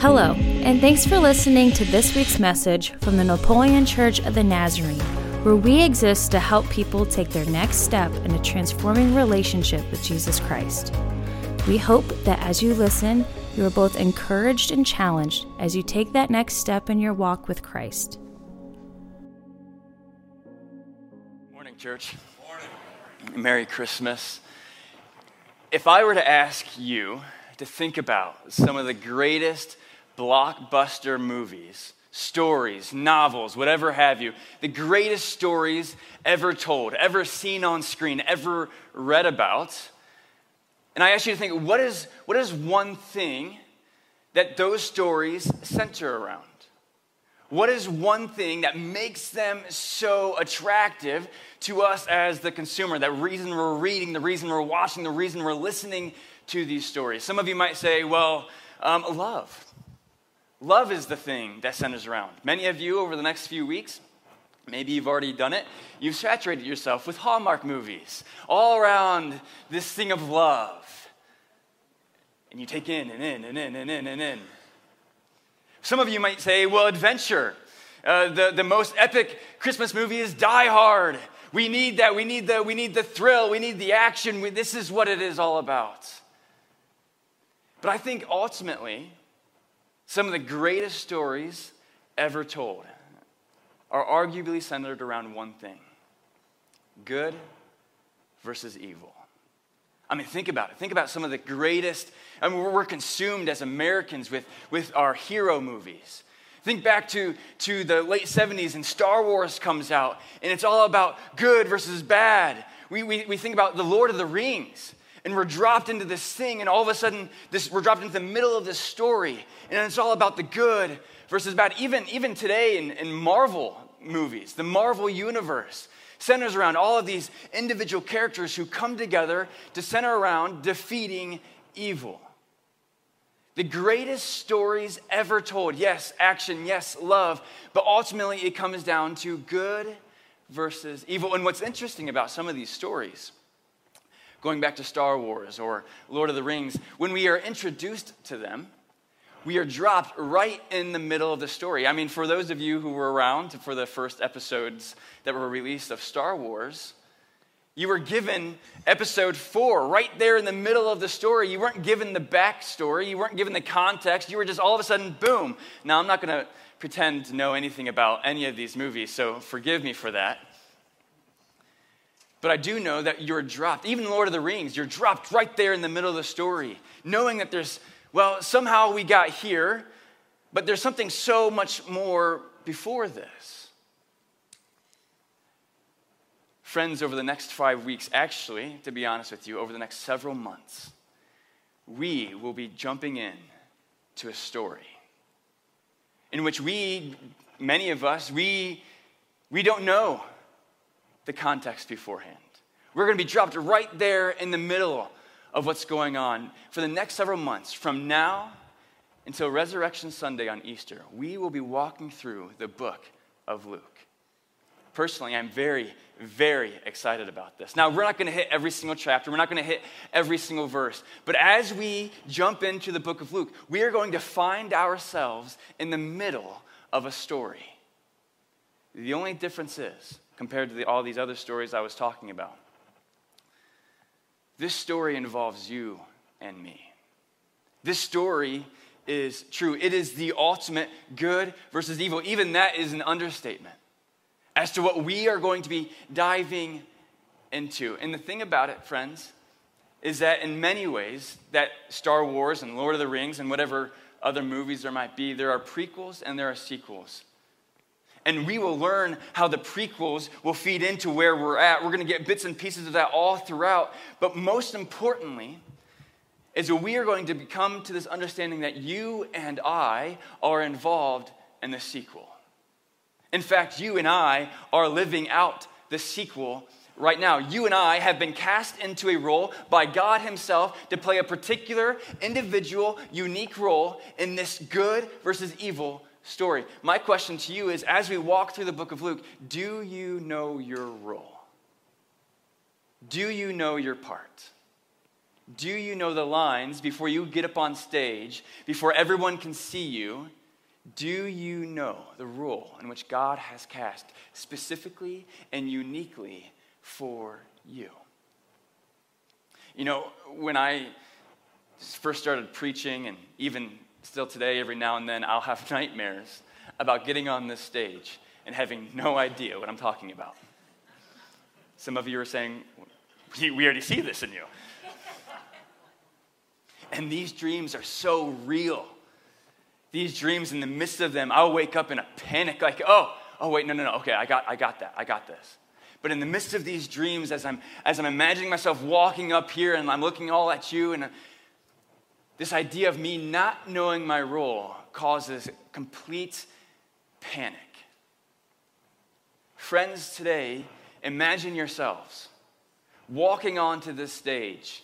Hello, and thanks for listening to this week's message from the Napoleon Church of the Nazarene, where we exist to help people take their next step in a transforming relationship with Jesus Christ. We hope that as you listen, you are both encouraged and challenged as you take that next step in your walk with Christ. Morning, church. Morning. Merry Christmas. If I were to ask you to think about some of the greatest blockbuster movies, stories, novels, whatever have you, the greatest stories ever told, ever seen on screen, ever read about. And I ask you to think, what is one thing that those stories center around? What is one thing that makes them so attractive to us as the consumer? That reason we're reading, the reason we're watching, the reason we're listening to these stories. Some of you might say, well, love. Love is the thing that centers around. Many of you over the next few weeks, maybe you've already done it, you've saturated yourself with Hallmark movies all around this thing of love. And you take in. Some of you might say, well, adventure. The most epic Christmas movie is Die Hard. We need that. We need the thrill. We need the action. This is what it is all about. But I think ultimately, some of the greatest stories ever told are arguably centered around one thing: good versus evil. I mean, think about it. Think about some of the greatest, I mean, we're consumed as Americans with our hero movies. Think back to the late 70s and Star Wars comes out and it's all about good versus bad. We think about the Lord of the Rings. And we're dropped into this thing, and all of a sudden, we're dropped into the middle of this story. And it's all about the good versus bad. Even today in Marvel movies, the Marvel universe centers around all of these individual characters who come together to center around defeating evil. The greatest stories ever told. Yes, action. Yes, love. But ultimately, it comes down to good versus evil. And what's interesting about some of these stories, going back to Star Wars or Lord of the Rings, when we are introduced to them, we are dropped right in the middle of the story. I mean, for those of you who were around for the first episodes that were released of Star Wars, you were given episode 4 right there in the middle of the story. You weren't given the backstory. You weren't given the context. You were just all of a sudden, boom. Now, I'm not going to pretend to know anything about any of these movies, so forgive me for that. But I do know that you're dropped, even Lord of the Rings, you're dropped right there in the middle of the story, knowing that there's, well, somehow we got here, but there's something so much more before this. Friends, over the next 5 weeks, actually, to be honest with you, over the next several months, we will be jumping in to a story in which many of us, we don't know the context beforehand. We're going to be dropped right there in the middle of what's going on for the next several months. From now until Resurrection Sunday on Easter, we will be walking through the book of Luke. Personally, I'm very, very excited about this. Now, we're not going to hit every single chapter. We're not going to hit every single verse. But as we jump into the book of Luke, we are going to find ourselves in the middle of a story. The only difference is, compared to all these other stories I was talking about, this story involves you and me. This story is true. It is the ultimate good versus evil. Even that is an understatement as to what we are going to be diving into. And the thing about it, friends, is that in many ways, that Star Wars and Lord of the Rings and whatever other movies there might be, there are prequels and there are sequels. And we will learn how the prequels will feed into where we're at. We're going to get bits and pieces of that all throughout. But most importantly, is that we are going to come to this understanding that you and I are involved in the sequel. In fact, you and I are living out the sequel right now. You and I have been cast into a role by God Himself to play a particular, individual, unique role in this good versus evil story. My question to you is, as we walk through the book of Luke, do you know your role? Do you know your part? Do you know the lines before you get up on stage, before everyone can see you? Do you know the rule in which God has cast specifically and uniquely for you? You know, when I first started preaching, and even still today, every now and then, I'll have nightmares about getting on this stage and having no idea what I'm talking about. Some of you are saying, we already see this in you. And these dreams are so real. These dreams, in the midst of them, I'll wake up in a panic, like, oh wait, no. Okay, I got this. But in the midst of these dreams, as I'm imagining myself walking up here and I'm looking all at you, and this idea of me not knowing my role causes complete panic. Friends, today, imagine yourselves walking onto this stage,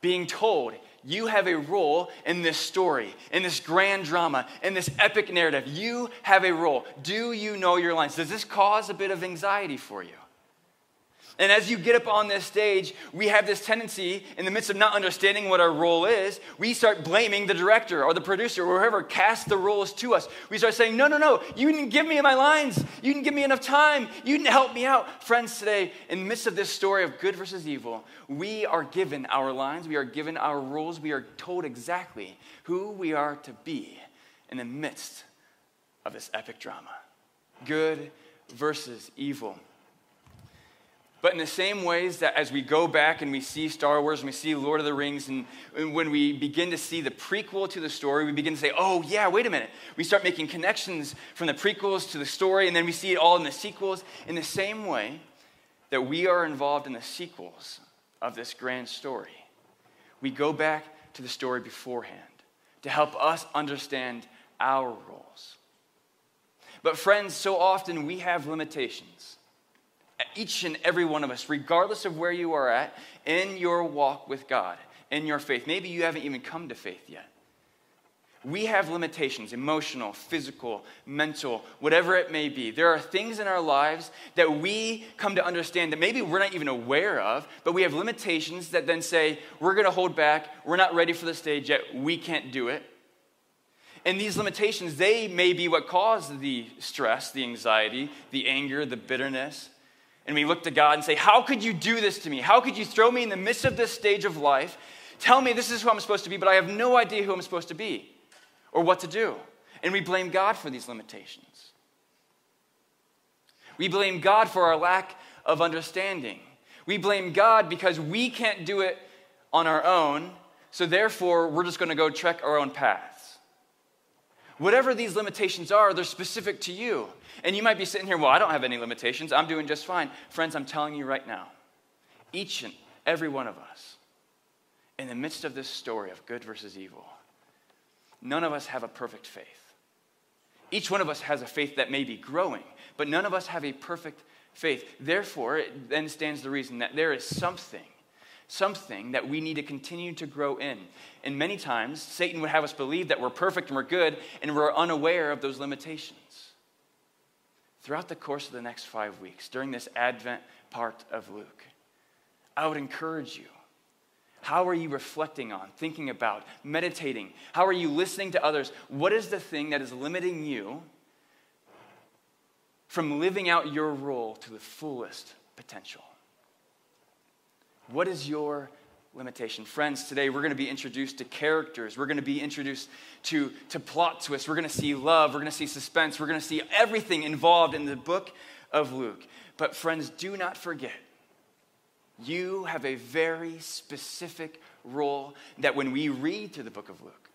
being told you have a role in this story, in this grand drama, in this epic narrative. You have a role. Do you know your lines? Does this cause a bit of anxiety for you? And as you get up on this stage, we have this tendency, in the midst of not understanding what our role is, we start blaming the director or the producer or whoever cast the roles to us. We start saying, no, you didn't give me my lines. You didn't give me enough time. You didn't help me out. Friends, today, in the midst of this story of good versus evil, we are given our lines. We are given our roles. We are told exactly who we are to be in the midst of this epic drama. Good versus evil. But in the same ways that as we go back and we see Star Wars and we see Lord of the Rings, and when we begin to see the prequel to the story, we begin to say, oh yeah, wait a minute. We start making connections from the prequels to the story, and then we see it all in the sequels. In the same way that we are involved in the sequels of this grand story, we go back to the story beforehand to help us understand our roles. But friends, so often we have limitations. Each and every one of us, regardless of where you are at in your walk with God, in your faith. Maybe you haven't even come to faith yet. We have limitations, emotional, physical, mental, whatever it may be. There are things in our lives that we come to understand that maybe we're not even aware of, but we have limitations that then say, we're going to hold back, we're not ready for the stage yet, we can't do it. And these limitations, they may be what cause the stress, the anxiety, the anger, the bitterness. And we look to God and say, how could you do this to me? How could you throw me in the midst of this stage of life? Tell me this is who I'm supposed to be, but I have no idea who I'm supposed to be or what to do. And we blame God for these limitations. We blame God for our lack of understanding. We blame God because we can't do it on our own, so therefore we're just going to go trek our own paths. Whatever these limitations are, they're specific to you. And you might be sitting here, well, I don't have any limitations. I'm doing just fine. Friends, I'm telling you right now, each and every one of us, in the midst of this story of good versus evil, none of us have a perfect faith. Each one of us has a faith that may be growing, but none of us have a perfect faith. Therefore, it then stands the reason that there is something that we need to continue to grow in. And many times, Satan would have us believe that we're perfect and we're good and we're unaware of those limitations. Throughout the course of the next 5 weeks, during this Advent part of Luke, I would encourage you, how are you reflecting on, thinking about, meditating? How are you listening to others? What is the thing that is limiting you from living out your role to the fullest potential? What is your limitation? Friends, today we're going to be introduced to characters. We're going to be introduced to plot twists. We're going to see love. We're going to see suspense. We're going to see everything involved in the book of Luke. But friends, do not forget, you have a very specific role that when we read through the book of Luke,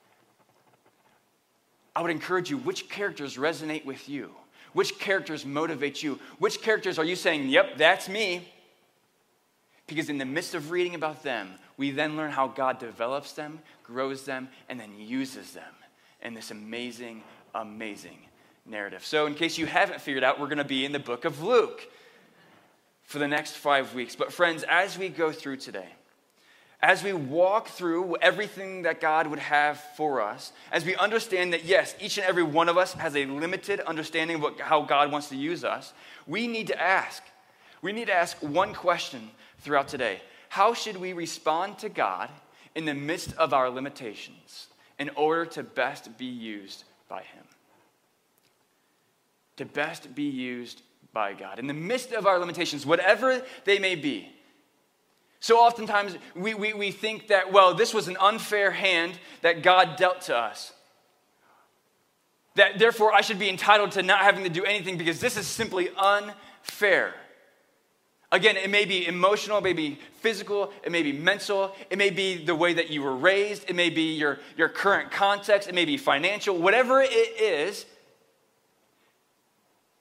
I would encourage you, which characters resonate with you? Which characters motivate you? Which characters are you saying, yep, that's me? Because in the midst of reading about them, we then learn how God develops them, grows them, and then uses them in this amazing, amazing narrative. So in case you haven't figured out, we're going to be in the book of Luke for the next 5 weeks. But friends, as we go through today, as we walk through everything that God would have for us, as we understand that, yes, each and every one of us has a limited understanding of how God wants to use us, we need to ask one question throughout today. How should we respond to God in the midst of our limitations in order to best be used by him? To best be used by God in the midst of our limitations, whatever they may be. So oftentimes we think that, well, this was an unfair hand that God dealt to us. That therefore I should be entitled to not having to do anything because this is simply unfair. Again, it may be emotional, it may be physical, it may be mental, it may be the way that you were raised, it may be your current context, it may be financial, whatever it is,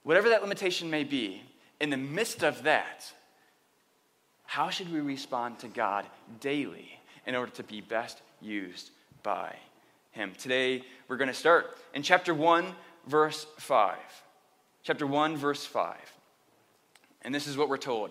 whatever that limitation may be, in the midst of that, how should we respond to God daily in order to be best used by him? Today, we're going to start in chapter 1, verse 5. Chapter 1, verse 5. And this is what we're told.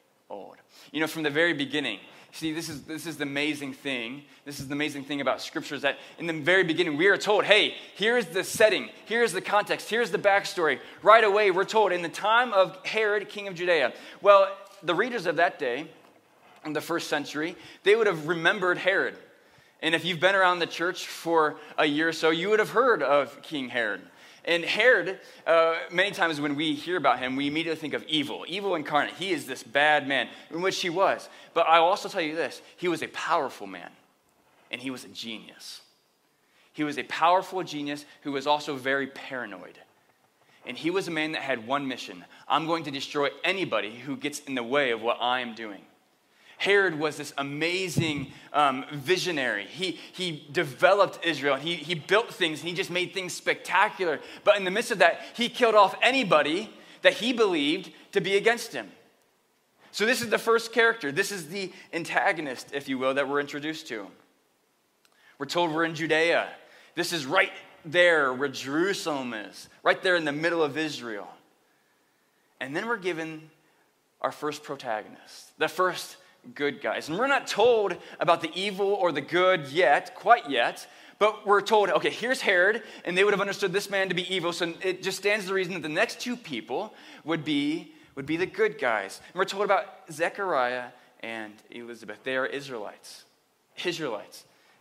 old. You know, from the very beginning, see, this is the amazing thing. This is the amazing thing about Scripture is that in the very beginning, we are told, hey, here's the setting, here's the context, here's the backstory. Right away, we're told, in the time of Herod, king of Judea. Well, the readers of that day, in the first century, they would have remembered Herod. And if you've been around the church for a year or so, you would have heard of King Herod. And Herod, many times when we hear about him, we immediately think of evil, evil incarnate. He is this bad man, in which he was. But I'll also tell you this, he was a powerful man, and he was a genius. He was a powerful genius who was also very paranoid. And he was a man that had one mission: I'm going to destroy anybody who gets in the way of what I am doing. Herod was this amazing visionary. He developed Israel. He built things, and he just made things spectacular. But in the midst of that, he killed off anybody that he believed to be against him. So this is the first character. This is the antagonist, if you will, that we're introduced to. We're told we're in Judea. This is right there where Jerusalem is, right there in the middle of Israel. And then we're given our first protagonist, the first good guys. And we're not told about the evil or the good yet, quite yet, but we're told, okay, here's Herod, and they would have understood this man to be evil, so it just stands to reason that the next two people would be the good guys. And we're told about Zechariah and Elizabeth. They are Israelites.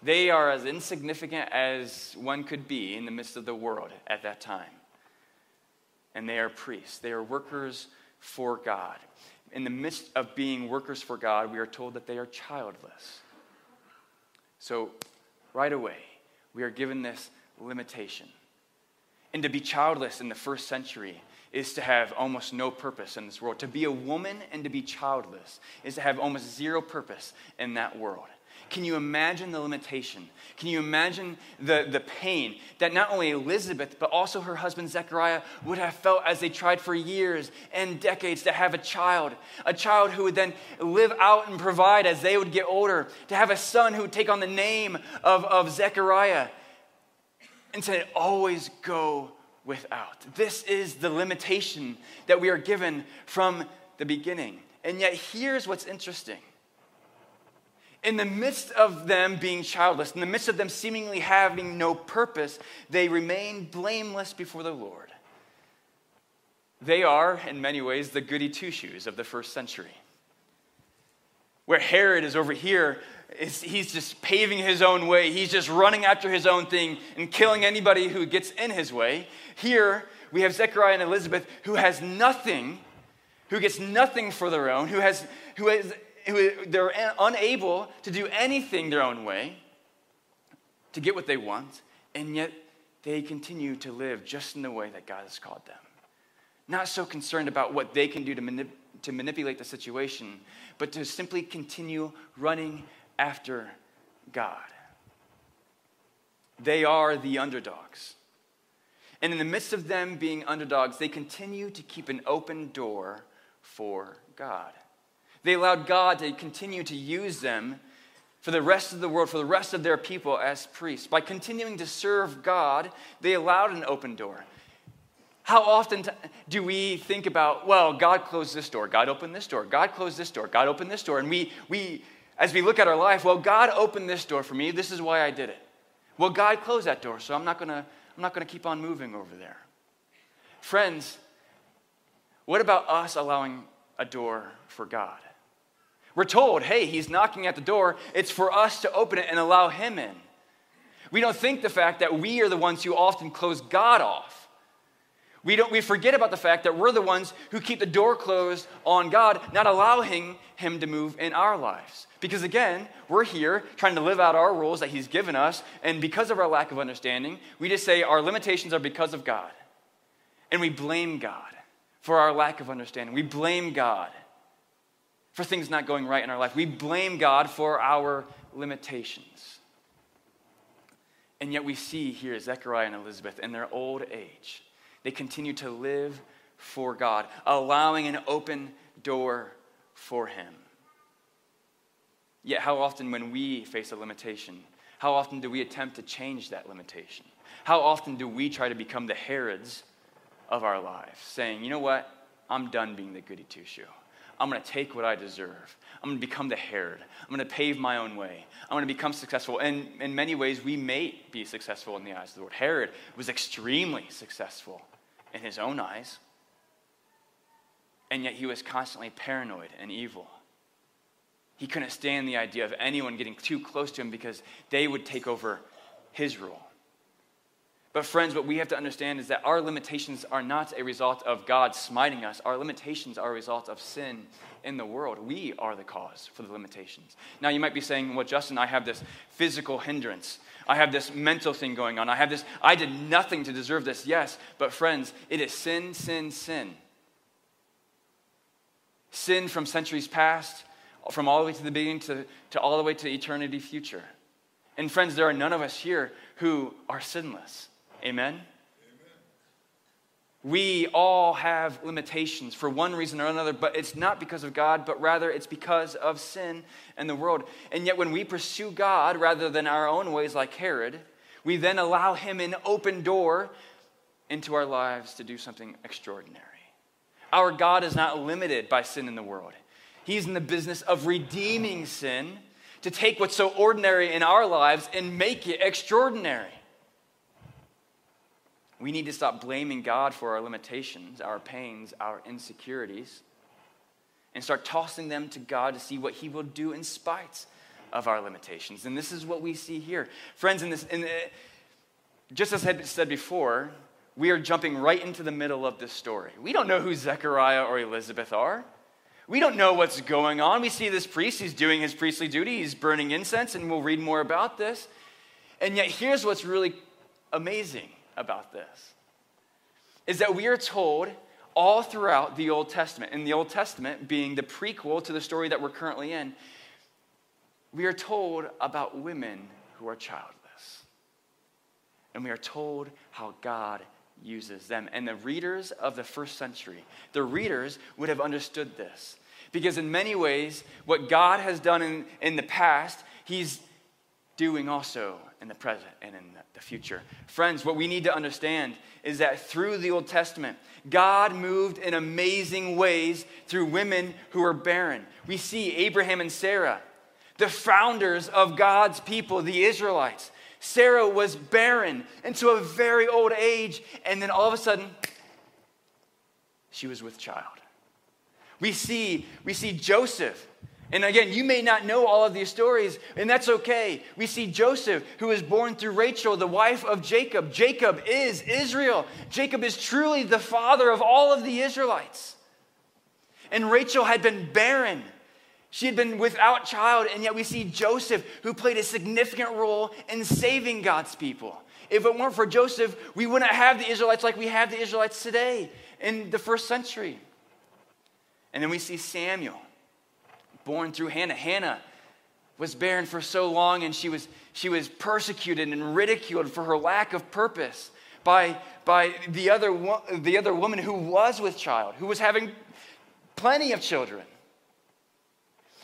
They are as insignificant as one could be in the midst of the world at that time. And they are priests. They are workers for God. In the midst of being workers for God, we are told that they are childless. So, right away, we are given this limitation. And to be childless in the first century is to have almost no purpose in this world. To be a woman and to be childless is to have almost zero purpose in that world. Can you imagine the limitation? Can you imagine the pain that not only Elizabeth, but also her husband Zechariah would have felt as they tried for years and decades to have a child who would then live out and provide as they would get older, to have a son who would take on the name of Zechariah, and to always go without. This is the limitation that we are given from the beginning. And yet here's what's interesting. In the midst of them being childless, in the midst of them seemingly having no purpose, they remain blameless before the Lord. They are, in many ways, the goody two-shoes of the first century. Where Herod is over here, he's just paving his own way. He's just running after his own thing and killing anybody who gets in his way. Here, we have Zechariah and Elizabeth, who has nothing, who gets nothing for their own, they're unable to do anything their own way, to get what they want, and yet they continue to live just in the way that God has called them. Not so concerned about what they can do to manipulate the situation, but to simply continue running after God. They are the underdogs. And in the midst of them being underdogs, they continue to keep an open door for God. They allowed God to continue to use them for the rest of the world, for the rest of their people as priests. By continuing to serve God, they allowed an open door. How often do we think about, well, God closed this door, God opened this door, God closed this door, God opened this door, and we as we look at our life, well, God opened this door for me, this is why I did it. Well, God closed that door, so I'm not gonna keep on moving over there. Friends, what about us allowing a door for God? We're told, hey, he's knocking at the door. It's for us to open it and allow him in. We don't think the fact that we are the ones who often close God off. We forget about the fact that we're the ones who keep the door closed on God, not allowing him to move in our lives. Because again, we're here trying to live out our rules that he's given us, and because of our lack of understanding, we just say our limitations are because of God. And we blame God for our lack of understanding. We blame God for things not going right in our life. We blame God for our limitations. And yet we see here Zechariah and Elizabeth in their old age. They continue to live for God, allowing an open door for him. Yet how often when we face a limitation, how often do we attempt to change that limitation? How often do we try to become the Herods of our lives, saying, you know what, I'm done being the goody two-shoe. I'm going to take what I deserve. I'm going to become the Herod. I'm going to pave my own way. I'm going to become successful. And in many ways, we may be successful in the eyes of the Lord. Herod was extremely successful in his own eyes, and yet he was constantly paranoid and evil. He couldn't stand the idea of anyone getting too close to him because they would take over his rule. But friends, what we have to understand is that our limitations are not a result of God smiting us. Our limitations are a result of sin in the world. We are the cause for the limitations. Now you might be saying, well, Justin, I have this physical hindrance. I have this mental thing going on. I did nothing to deserve this. Yes, but friends, it is sin, sin, sin. Sin from centuries past, from all the way to the beginning to all the way to eternity future. And friends, there are none of us here who are sinless. Amen? Amen? We all have limitations for one reason or another, but it's not because of God, but rather it's because of sin and the world. And yet when we pursue God rather than our own ways like Herod, we then allow him an open door into our lives to do something extraordinary. Our God is not limited by sin in the world. He's in the business of redeeming sin to take what's so ordinary in our lives and make it extraordinary. We need to stop blaming God for our limitations, our pains, our insecurities, and start tossing them to God to see what he will do in spite of our limitations. And this is what we see here. Friends, just as I had said before, we are jumping right into the middle of this story. We don't know who Zechariah or Elizabeth are. We don't know what's going on. We see this priest, he's doing his priestly duty, he's burning incense, and we'll read more about this. And yet here's what's really amazing about this, is that we are told all throughout the Old Testament, and the Old Testament being the prequel to the story that we're currently in, we are told about women who are childless. And we are told how God uses them. And the readers of the first century, the readers would have understood this. Because in many ways, what God has done in the past, he's doing also in the present and in the future. Friends, what we need to understand is that through the Old Testament, God moved in amazing ways through women who were barren. We see Abraham and Sarah, the founders of God's people, the Israelites. Sarah was barren into a very old age, and then all of a sudden, she was with child. We see Joseph. And again, you may not know all of these stories, and that's okay. We see Joseph, who is born through Rachel, the wife of Jacob. Jacob is Israel. Jacob is truly the father of all of the Israelites. And Rachel had been barren. She had been without child, and yet we see Joseph, who played a significant role in saving God's people. If it weren't for Joseph, we wouldn't have the Israelites like we have the Israelites today in the first century. And then we see Samuel, born through Hannah. Hannah was barren for so long, and she was persecuted and ridiculed for her lack of purpose by the other woman who was with child, who was having plenty of children.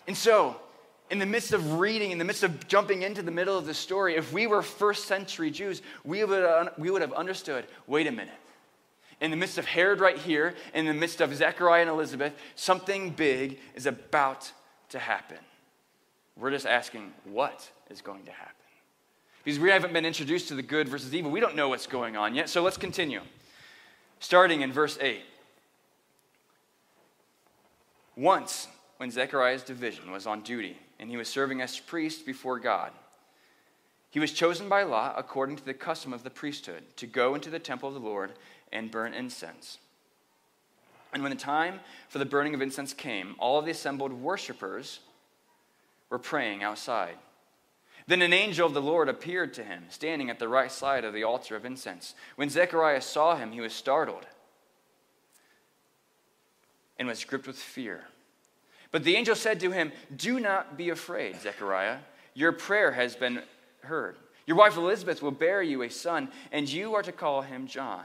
And so In the midst of reading, in the midst of jumping into the middle of the story, if we were first century Jews, we would have understood, wait a minute. In the midst of Herod right here, in the midst of Zechariah and Elizabeth, something big is about to happen. We're just asking, what is going to happen? Because we haven't been introduced to the good versus evil. We don't know what's going on yet, so let's continue. Starting in verse 8. Once, when Zechariah's division was on duty, and he was serving as priest before God, he was chosen by lot according to the custom of the priesthood to go into the temple of the Lord and burn incense. And when the time for the burning of incense came, all of the assembled worshipers were praying outside. Then an angel of the Lord appeared to him, standing at the right side of the altar of incense. When Zechariah saw him, he was startled and was gripped with fear. But the angel said to him, "Do not be afraid, Zechariah. Your prayer has been heard. Your wife Elizabeth will bear you a son, and you are to call him John.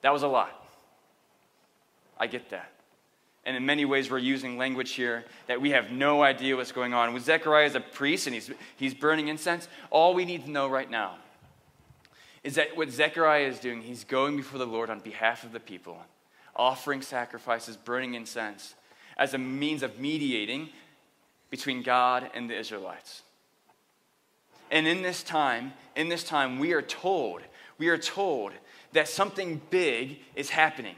That was a lot. I get that. And in many ways, we're using language here that we have no idea what's going on. With Zechariah as a priest and he's burning incense, all we need to know right now is that what Zechariah is doing, he's going before the Lord on behalf of the people, offering sacrifices, burning incense, as a means of mediating between God and the Israelites. And in this time, we are told that something big is happening.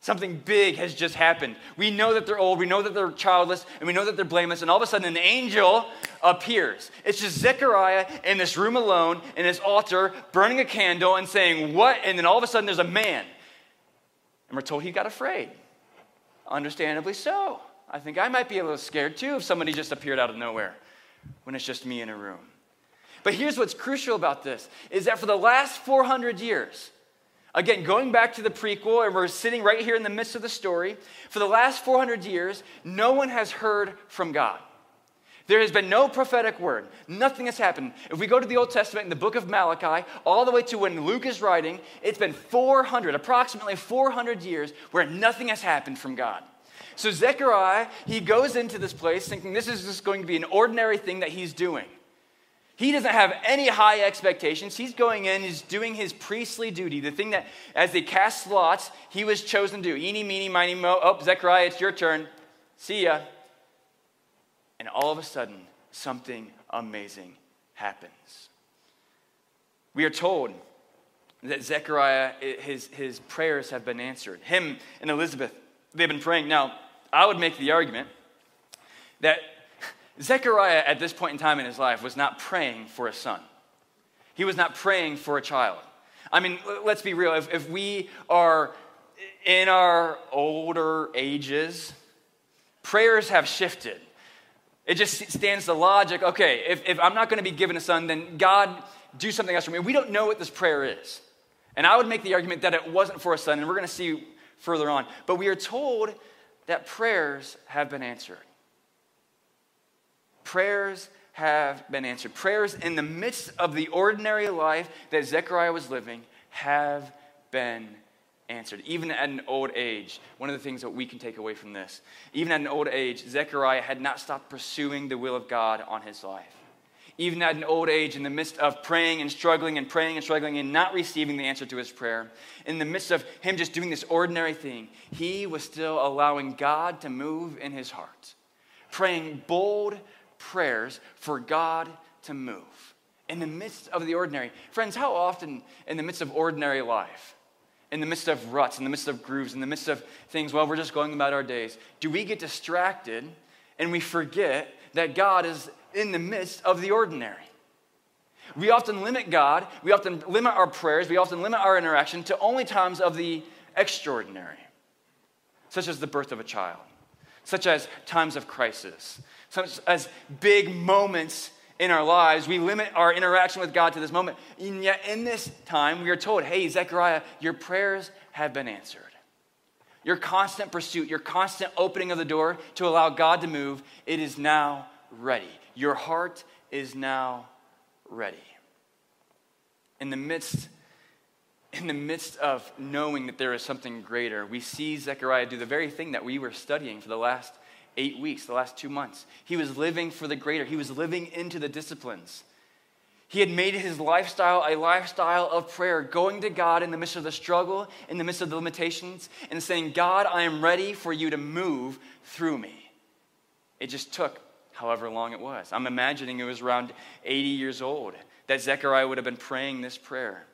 Something big has just happened. We know that they're old, we know that they're childless, and we know that they're blameless, and all of a sudden an angel appears. It's just Zechariah in this room alone, in his altar, burning a candle and saying, "What?" And then all of a sudden there's a man. And we're told he got afraid. Understandably so. I think I might be a little scared too if somebody just appeared out of nowhere when it's just me in a room. But here's what's crucial about this, is that for the last 400 years, again, going back to the prequel, and we're sitting right here in the midst of the story, for the last 400 years, no one has heard from God. There has been no prophetic word. Nothing has happened. If we go to the Old Testament in the book of Malachi, all the way to when Luke is writing, it's been approximately 400 years where nothing has happened from God. So Zechariah, he goes into this place thinking this is just going to be an ordinary thing that he's doing. He doesn't have any high expectations. He's going in, he's doing his priestly duty, the thing that, as they cast lots, he was chosen to do. Eeny, meeny, miny, mo. Oh, Zechariah, it's your turn. See ya. And all of a sudden, something amazing happens. We are told that Zechariah, his prayers have been answered. Him and Elizabeth, they've been praying. Now, I would make the argument that Zechariah at this point in time in his life was not praying for a son. He was not praying for a child. I mean, let's be real. If we are in our older ages, prayers have shifted. It just stands to logic. Okay, if I'm not going to be given a son, then God, do something else for me. We don't know what this prayer is. And I would make the argument that it wasn't for a son, and we're going to see further on. But we are told that prayers have been answered. Prayers have been answered. Prayers in the midst of the ordinary life that Zechariah was living have been answered. Even at an old age, one of the things that we can take away from this, even at an old age, Zechariah had not stopped pursuing the will of God on his life. Even at an old age, in the midst of praying and struggling and not receiving the answer to his prayer, in the midst of him just doing this ordinary thing, he was still allowing God to move in his heart, praying bold prayers for God to move in the midst of the ordinary. Friends, how often in the midst of ordinary life, in the midst of ruts, in the midst of grooves, in the midst of things while we're just going about our days, do we get distracted and we forget that God is in the midst of the ordinary? We often limit God, we often limit our prayers, we often limit our interaction to only times of the extraordinary, such as the birth of a child, such as times of crisis, as big moments in our lives. We limit our interaction with God to this moment. And yet in this time, we are told, hey, Zechariah, your prayers have been answered. Your constant pursuit, your constant opening of the door to allow God to move, it is now ready. Your heart is now ready. In the midst of knowing that there is something greater, we see Zechariah do the very thing that we were studying for the last 8 weeks, the last 2 months. He was living for the greater. He was living into the disciplines. He had made his lifestyle a lifestyle of prayer, going to God in the midst of the struggle, in the midst of the limitations, and saying, God, I am ready for you to move through me. It just took however long it was. I'm imagining it was around 80 years old that Zechariah would have been praying this prayer.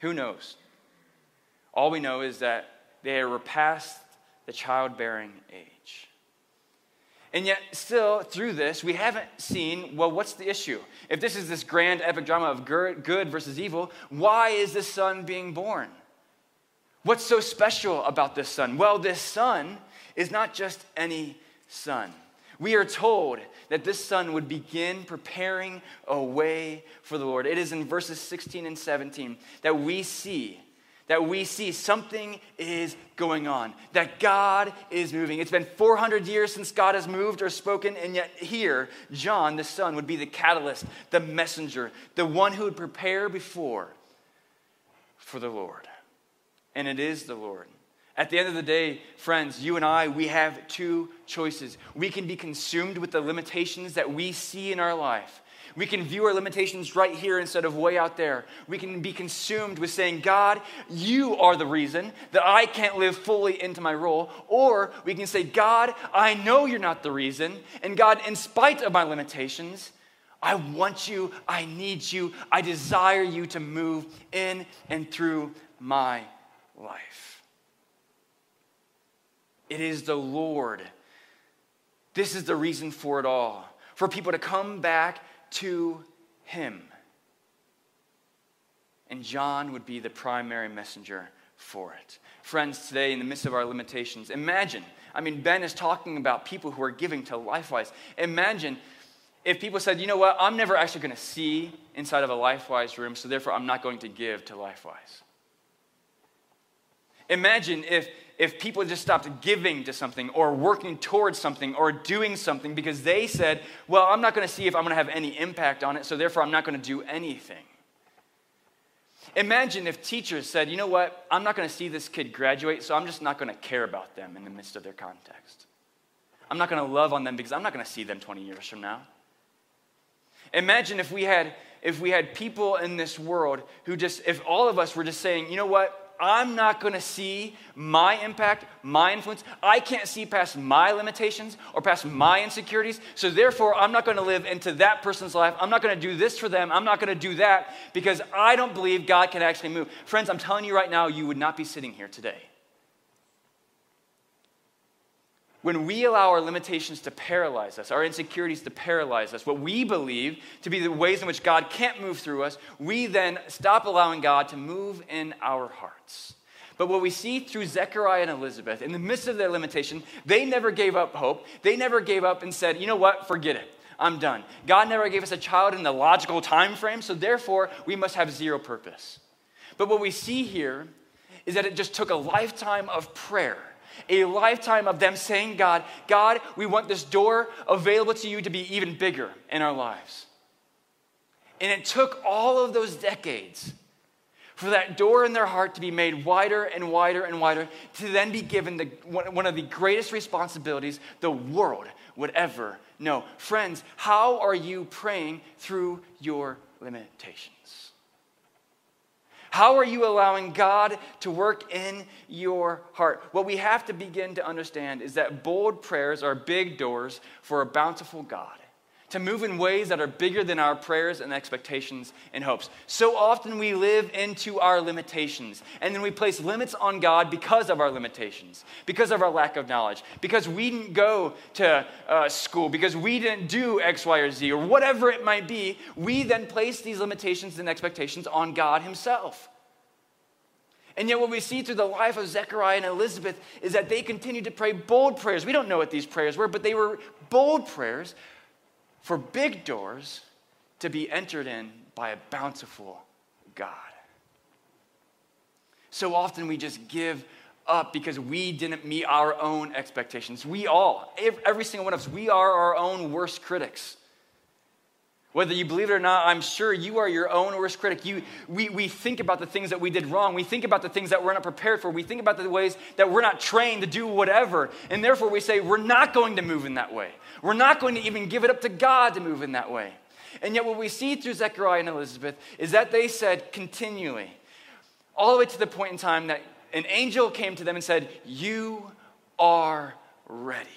Who knows? All we know is that they were past the childbearing age. And yet, still, through this, we haven't seen, well, what's the issue? If this is this grand epic drama of good versus evil, why is this son being born? What's so special about this son? Well, this son is not just any son. We are told that this son would begin preparing a way for the Lord. It is in verses 16 and 17 that we see something is going on, that God is moving. It's been 400 years since God has moved or spoken, and yet here, John, the son, would be the catalyst, the messenger, the one who would prepare before for the Lord. And it is the Lord. At the end of the day, friends, you and I, we have two choices. We can be consumed with the limitations that we see in our life. We can view our limitations right here instead of way out there. We can be consumed with saying, God, you are the reason that I can't live fully into my role. Or we can say, God, I know you're not the reason. And God, in spite of my limitations, I want you, I need you, I desire you to move in and through my life. It is the Lord. This is the reason for it all, for people to come back to him. And John would be the primary messenger for it. Friends, today in the midst of our limitations, imagine, Ben is talking about people who are giving to Lifewise. Imagine if people said, you know what, I'm never actually going to see inside of a Lifewise room, so therefore I'm not going to give to Lifewise. Imagine if people just stopped giving to something or working towards something or doing something because they said, well, I'm not going to see if I'm going to have any impact on it, so therefore I'm not going to do anything. Imagine if teachers said, you know what, I'm not going to see this kid graduate, so I'm just not going to care about them in the midst of their context. I'm not going to love on them because I'm not going to see them 20 years from now. Imagine if we had people in this world who just, if all of us were just saying, you know what, I'm not going to see my impact, my influence. I can't see past my limitations or past my insecurities. So therefore, I'm not going to live into that person's life. I'm not going to do this for them. I'm not going to do that because I don't believe God can actually move. Friends, I'm telling you right now, you would not be sitting here today. When we allow our limitations to paralyze us, our insecurities to paralyze us, what we believe to be the ways in which God can't move through us, we then stop allowing God to move in our hearts. But what we see through Zechariah and Elizabeth, in the midst of their limitation, they never gave up hope. They never gave up and said, you know what, forget it. I'm done. God never gave us a child in the logical time frame, so therefore we must have zero purpose. But what we see here is that it just took a lifetime of prayer. A lifetime of them saying, God, we want this door available to you to be even bigger in our lives. And it took all of those decades for that door in their heart to be made wider and wider and wider to then be given one of the greatest responsibilities the world would ever know. Friends, how are you praying through your limitations? How are you allowing God to work in your heart? What we have to begin to understand is that bold prayers are big doors for a bountiful God to move in ways that are bigger than our prayers and expectations and hopes. So often we live into our limitations, and then we place limits on God because of our limitations, because of our lack of knowledge, because we didn't go to school, because we didn't do X, Y, or Z, or whatever it might be. We then place these limitations and expectations on God himself. And yet what we see through the life of Zechariah and Elizabeth is that they continued to pray bold prayers. We don't know what these prayers were, but they were bold prayers for big doors to be entered in by a bountiful God. So often we just give up because we didn't meet our own expectations. We all, every single one of us, we are our own worst critics. Whether you believe it or not, I'm sure you are your own worst critic. We think about the things that we did wrong. We think about the things that we're not prepared for. We think about the ways that we're not trained to do whatever. And therefore we say, we're not going to move in that way. We're not going to even give it up to God to move in that way. And yet what we see through Zechariah and Elizabeth is that they said continually, all the way to the point in time that an angel came to them and said, you are ready.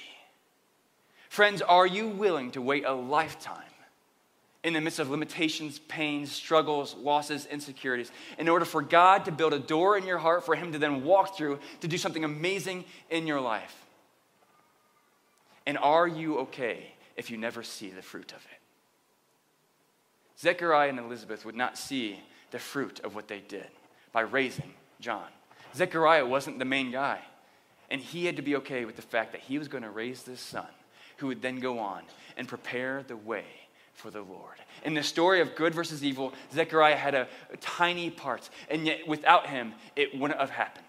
Friends, are you willing to wait a lifetime in the midst of limitations, pains, struggles, losses, insecurities, in order for God to build a door in your heart for him to then walk through to do something amazing in your life? And are you okay if you never see the fruit of it? Zechariah and Elizabeth would not see the fruit of what they did by raising John. Zechariah wasn't the main guy, and he had to be okay with the fact that he was going to raise this son who would then go on and prepare the way for the Lord. In the story of good versus evil, Zechariah had a tiny part, and yet without him, it wouldn't have happened.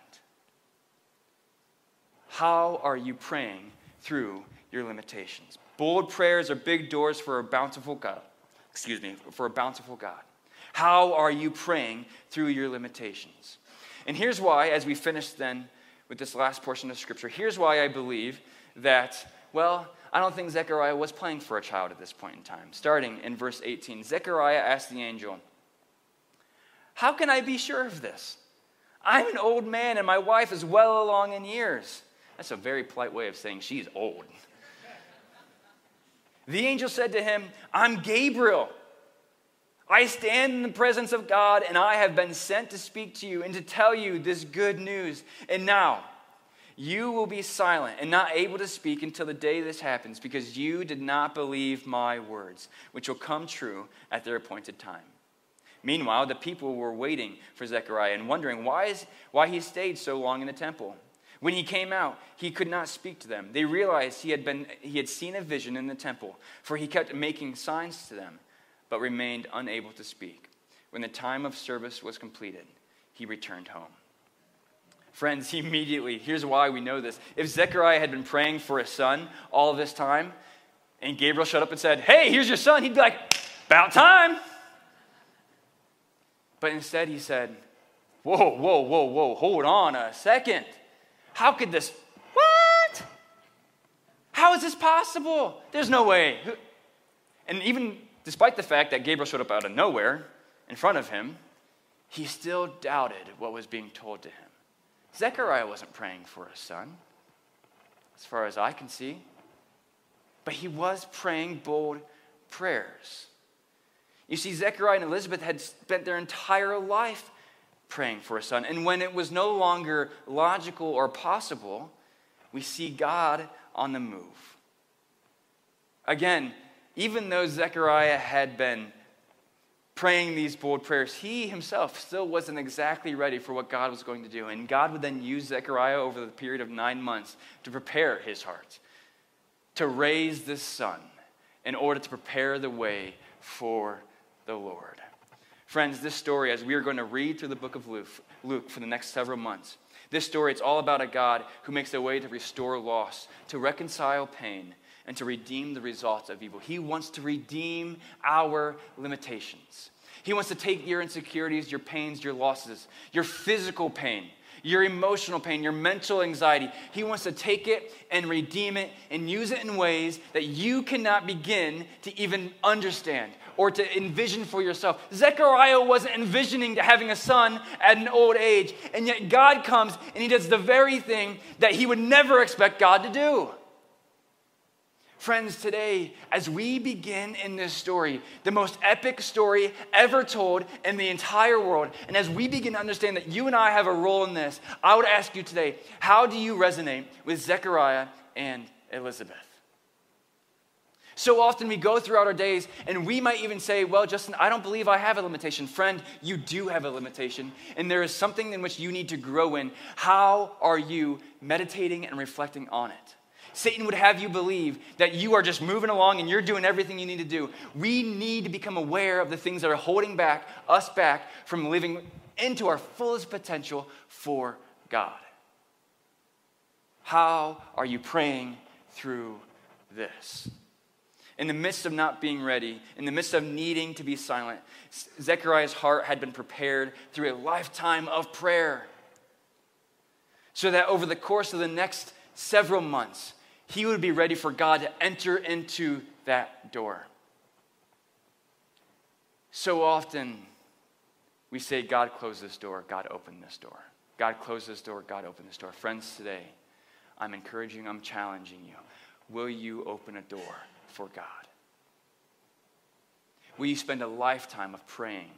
How are you praying through your limitations? Bold prayers are big doors for a bountiful God. For a bountiful God. How are you praying through your limitations? And here's why, as we finish then with this last portion of Scripture, here's why I believe that, well, I don't think Zechariah was praying for a child at this point in time. Starting in verse 18, Zechariah asked the angel, how can I be sure of this? I'm an old man and my wife is well along in years. That's a very polite way of saying she's old. The angel said to him, I'm Gabriel. I stand in the presence of God and I have been sent to speak to you and to tell you this good news. And now, you will be silent and not able to speak until the day this happens, because you did not believe my words, which will come true at their appointed time. Meanwhile, the people were waiting for Zechariah and wondering why he stayed so long in the temple. When he came out, he could not speak to them. They realized he had seen a vision in the temple, for he kept making signs to them, but remained unable to speak. When the time of service was completed, he returned home. Friends, immediately, here's why we know this. If Zechariah had been praying for a son all this time, and Gabriel showed up and said, hey, here's your son, he'd be like, about time. But instead he said, whoa, hold on a second. How could this, what? How is this possible? There's no way. And even despite the fact that Gabriel showed up out of nowhere in front of him, he still doubted what was being told to him. Zechariah wasn't praying for a son, as far as I can see, but he was praying bold prayers. You see, Zechariah and Elizabeth had spent their entire life praying for a son, and when it was no longer logical or possible, we see God on the move. Again, even though Zechariah had been praying these bold prayers, he himself still wasn't exactly ready for what God was going to do. And God would then use Zechariah over the period of 9 months to prepare his heart, to raise this son in order to prepare the way for the Lord. Friends, this story, as we are going to read through the book of Luke for the next several months, this story, it's all about a God who makes a way to restore loss, to reconcile pain, and to redeem the results of evil. He wants to redeem our limitations. He wants to take your insecurities, your pains, your losses, your physical pain, your emotional pain, your mental anxiety. He wants to take it and redeem it and use it in ways that you cannot begin to even understand or to envision for yourself. Zechariah wasn't envisioning having a son at an old age, and yet God comes and he does the very thing that he would never expect God to do. Friends, today, as we begin in this story, the most epic story ever told in the entire world, and as we begin to understand that you and I have a role in this, I would ask you today, how do you resonate with Zechariah and Elizabeth? So often we go throughout our days and we might even say, well, Justin, I don't believe I have a limitation. Friend, you do have a limitation, and there is something in which you need to grow in. How are you meditating and reflecting on it? Satan would have you believe that you are just moving along and you're doing everything you need to do. We need to become aware of the things that are holding us back from living into our fullest potential for God. How are you praying through this? In the midst of not being ready, in the midst of needing to be silent, Zechariah's heart had been prepared through a lifetime of prayer, so that over the course of the next several months, he would be ready for God to enter into that door. So often, we say, God, close this door. God, open this door. God, close this door. God, open this door. Friends, today, I'm encouraging, I'm challenging you. Will you open a door for God? Will you spend a lifetime of praying,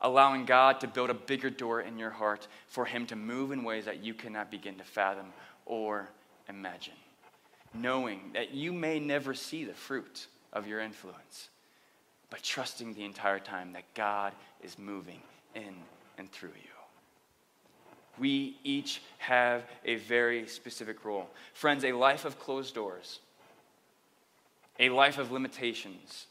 allowing God to build a bigger door in your heart for him to move in ways that you cannot begin to fathom or imagine, knowing that you may never see the fruit of your influence, but trusting the entire time that God is moving in and through you? We each have a very specific role. Friends, a life of closed doors, a life of limitations,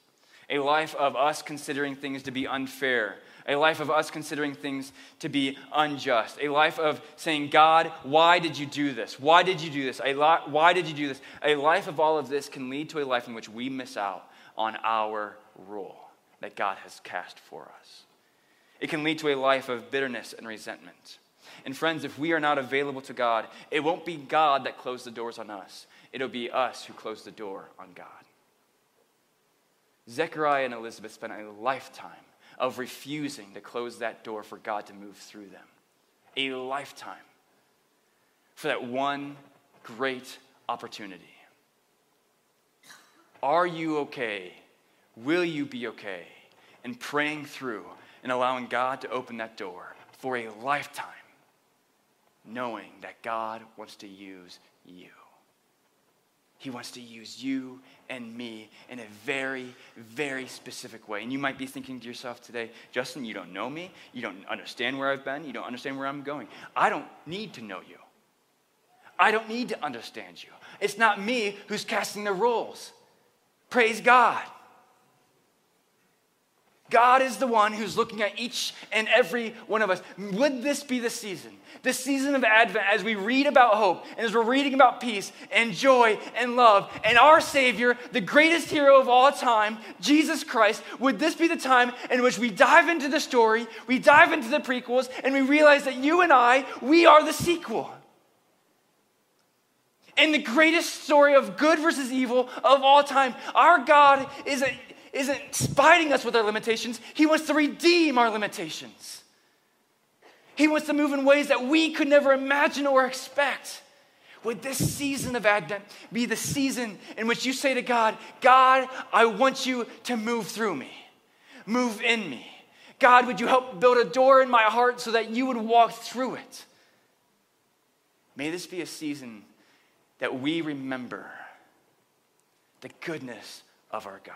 a life of us considering things to be unfair, a life of us considering things to be unjust, a life of saying, God, why did you do this? Why did you do this? Why did you do this? A life of all of this can lead to a life in which we miss out on our role that God has cast for us. It can lead to a life of bitterness and resentment. And friends, if we are not available to God, it won't be God that closed the doors on us. It'll be us who closed the door on God. Zechariah and Elizabeth spent a lifetime of refusing to close that door for God to move through them. A lifetime for that one great opportunity. Are you okay? Will you be okay in praying through and allowing God to open that door for a lifetime, knowing that God wants to use you? He wants to use you and me in a very, very specific way. And you might be thinking to yourself today, Justin, you don't know me. You don't understand where I've been. You don't understand where I'm going. I don't need to know you. I don't need to understand you. It's not me who's casting the roles. Praise God. God is the one who's looking at each and every one of us. Would this be the season of Advent, as we read about hope and as we're reading about peace and joy and love and our Savior, the greatest hero of all time, Jesus Christ? Would this be the time in which we dive into the story, we dive into the prequels, and we realize that you and I, we are the sequel? And the greatest story of good versus evil of all time, our God isn't spiting us with our limitations. He wants to redeem our limitations. He wants to move in ways that we could never imagine or expect. Would this season of Advent be the season in which you say to God, God, I want you to move through me. Move in me. God, would you help build a door in my heart so that you would walk through it? May this be a season that we remember the goodness of our God.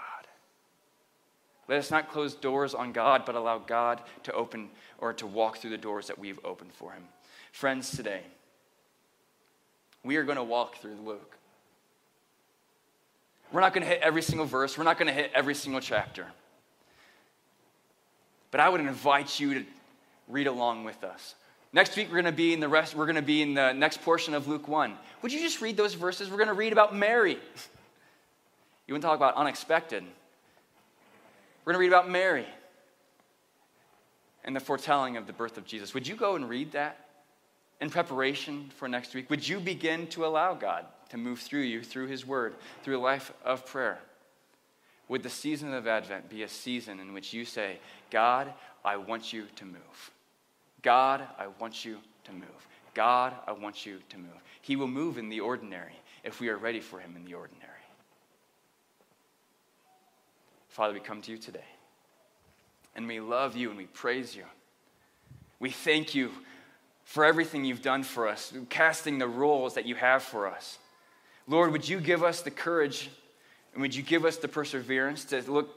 Let us not close doors on God, but allow God to open or to walk through the doors that we've opened for him. Friends, today, we are going to walk through Luke. We're not going to hit every single verse. We're not going to hit every single chapter. But I would invite you to read along with us. Next week, we're going to be in the next portion of Luke 1. Would you just read those verses? We're going to read about Mary. You want to talk about unexpected. We're going to read about Mary and the foretelling of the birth of Jesus. Would you go and read that in preparation for next week? Would you begin to allow God to move through you, through his word, through a life of prayer? Would the season of Advent be a season in which you say, God, I want you to move. God, I want you to move. God, I want you to move. He will move in the ordinary if we are ready for him in the ordinary. Father, we come to you today, and we love you and we praise you. We thank you for everything you've done for us, casting the roles that you have for us. Lord, would you give us the courage And would you give us the perseverance to look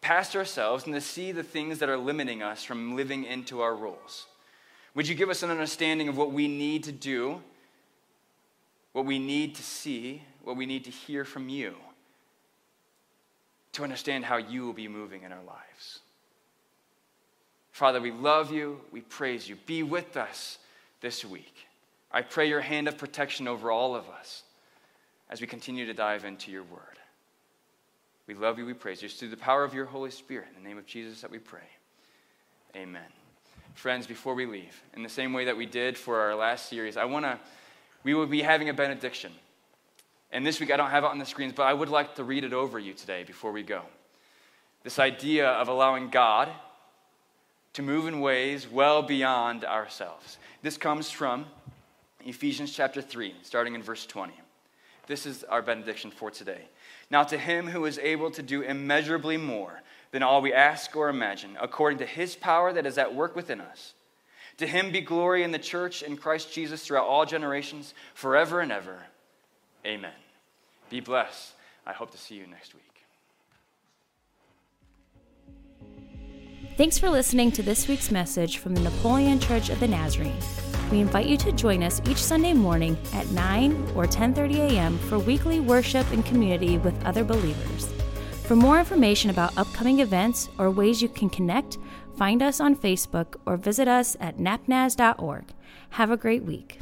past ourselves and to see the things that are limiting us from living into our roles? Would you give us an understanding of what we need to do, what we need to see, what we need to hear from you to understand how you will be moving in our lives? Father, we love you. We praise you. Be with us this week. I pray your hand of protection over all of us as we continue to dive into your word. We love you. We praise you. It's through the power of your Holy Spirit, in the name of Jesus, that we pray. Amen. Friends, before we leave, in the same way that we did for our last series, we will be having a benediction. And this week, I don't have it on the screens, but I would like to read it over you today before we go. This idea of allowing God to move in ways well beyond ourselves. This comes from Ephesians chapter 3, starting in verse 20. This is our benediction for today. Now to him who is able to do immeasurably more than all we ask or imagine, according to his power that is at work within us, to him be glory in the church in Christ Jesus throughout all generations, forever and ever. Amen. Be blessed. I hope to see you next week. Thanks for listening to this week's message from the Napoleon Church of the Nazarene. We invite you to join us each Sunday morning at 9 or 10:30 a.m. for weekly worship and community with other believers. For more information about upcoming events or ways you can connect, find us on Facebook or visit us at napnaz.org. Have a great week.